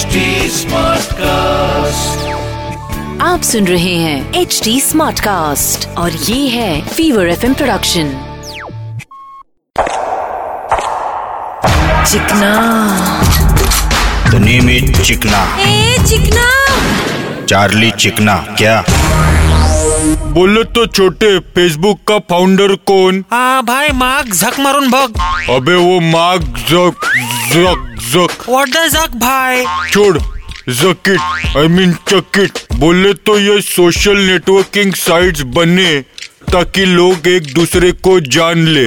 HD Smartcast, आप सुन रहे हैं HD Smartcast और ये है Fever FM production. Chikna, the name is चिकना। ए चिकना, चार्ली चिकना। क्या बोलो तो छोटे, फेसबुक का फाउंडर कौन? हाँ भाई, मार्क ज़करबर्ग भग। अबे वो Mark Zuck what the Zuck भाई, छोड़ ज़किट, आई मीन चकिट। बोले तो ये सोशल नेटवर्किंग साइट्स बने ताकि लोग एक दूसरे को जान ले,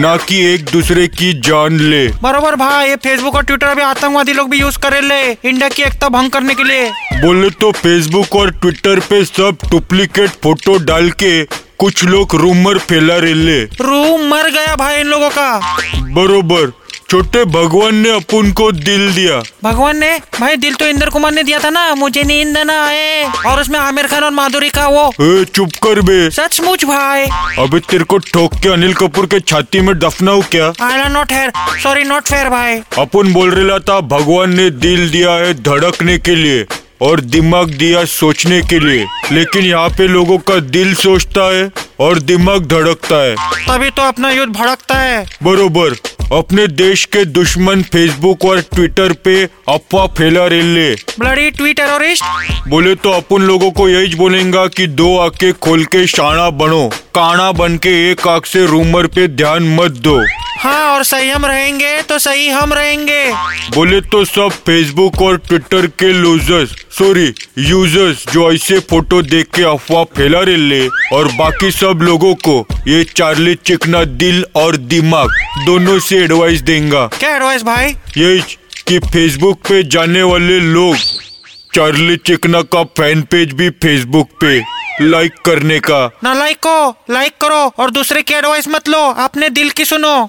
ना कि एक दूसरे की जान ले। बराबर भाई, ये फेसबुक और ट्विटर भी आतंकवादी लोग भी यूज करे ले, इंडिया की एकता भंग करने के लिए। बोले तो फेसबुक और ट्विटर पे सब डुप्लीकेट फोटो डाल के कुछ लोग रूमर फैला रहे ले। रूम मर गया भाई इन लोगों का। बरोबर छोटे, भगवान ने अपन को दिल दिया। भगवान ने? भाई दिल तो इंद्र कुमार ने दिया था ना, मुझे नींद ना आए, और उसमें आमिर खान और माधुरी का वो। चुप कर बे। सचमुच भाई। अबे तेरे को ठोक के अनिल कपूर के छाती में दफनाऊ क्या? I not fair, sorry not fair भाई। अपन बोल रहा था भगवान ने दिल दिया है धड़कने के लिए और दिमाग दिया सोचने के लिए, लेकिन यहाँ पे लोगों का दिल सोचता है और दिमाग धड़कता है, तभी तो अपना युद्ध भड़कता है। बरोबर, अपने देश के दुश्मन फेसबुक और ट्विटर पे अफवाह फैला रहे ले, ब्लडी ट्वीट टेररिस्ट। बोले तो अपन लोगों को यही बोलेंगा कि दो आंखें खोल के शाना बनो, काना बन के एक आंख से रूमर पे ध्यान मत दो। हाँ, और सही हम रहेंगे तो सही हम रहेंगे। बोले तो सब फेसबुक और ट्विटर के यूजर्स जो ऐसे फोटो देख के अफवाह फैला रहे ले, और बाकी सब लोगों को ये चार्ली चिकना दिल और दिमाग दोनों से एडवाइस देंगा। क्या एडवाइस भाई? यही कि फेसबुक पे जाने वाले लोग चार्ली चिकना का फैन पेज भी फेसबुक पे लाइक करने का ना, लाइक करो और दूसरे की एडवाइस मत लो, अपने दिल की सुनो।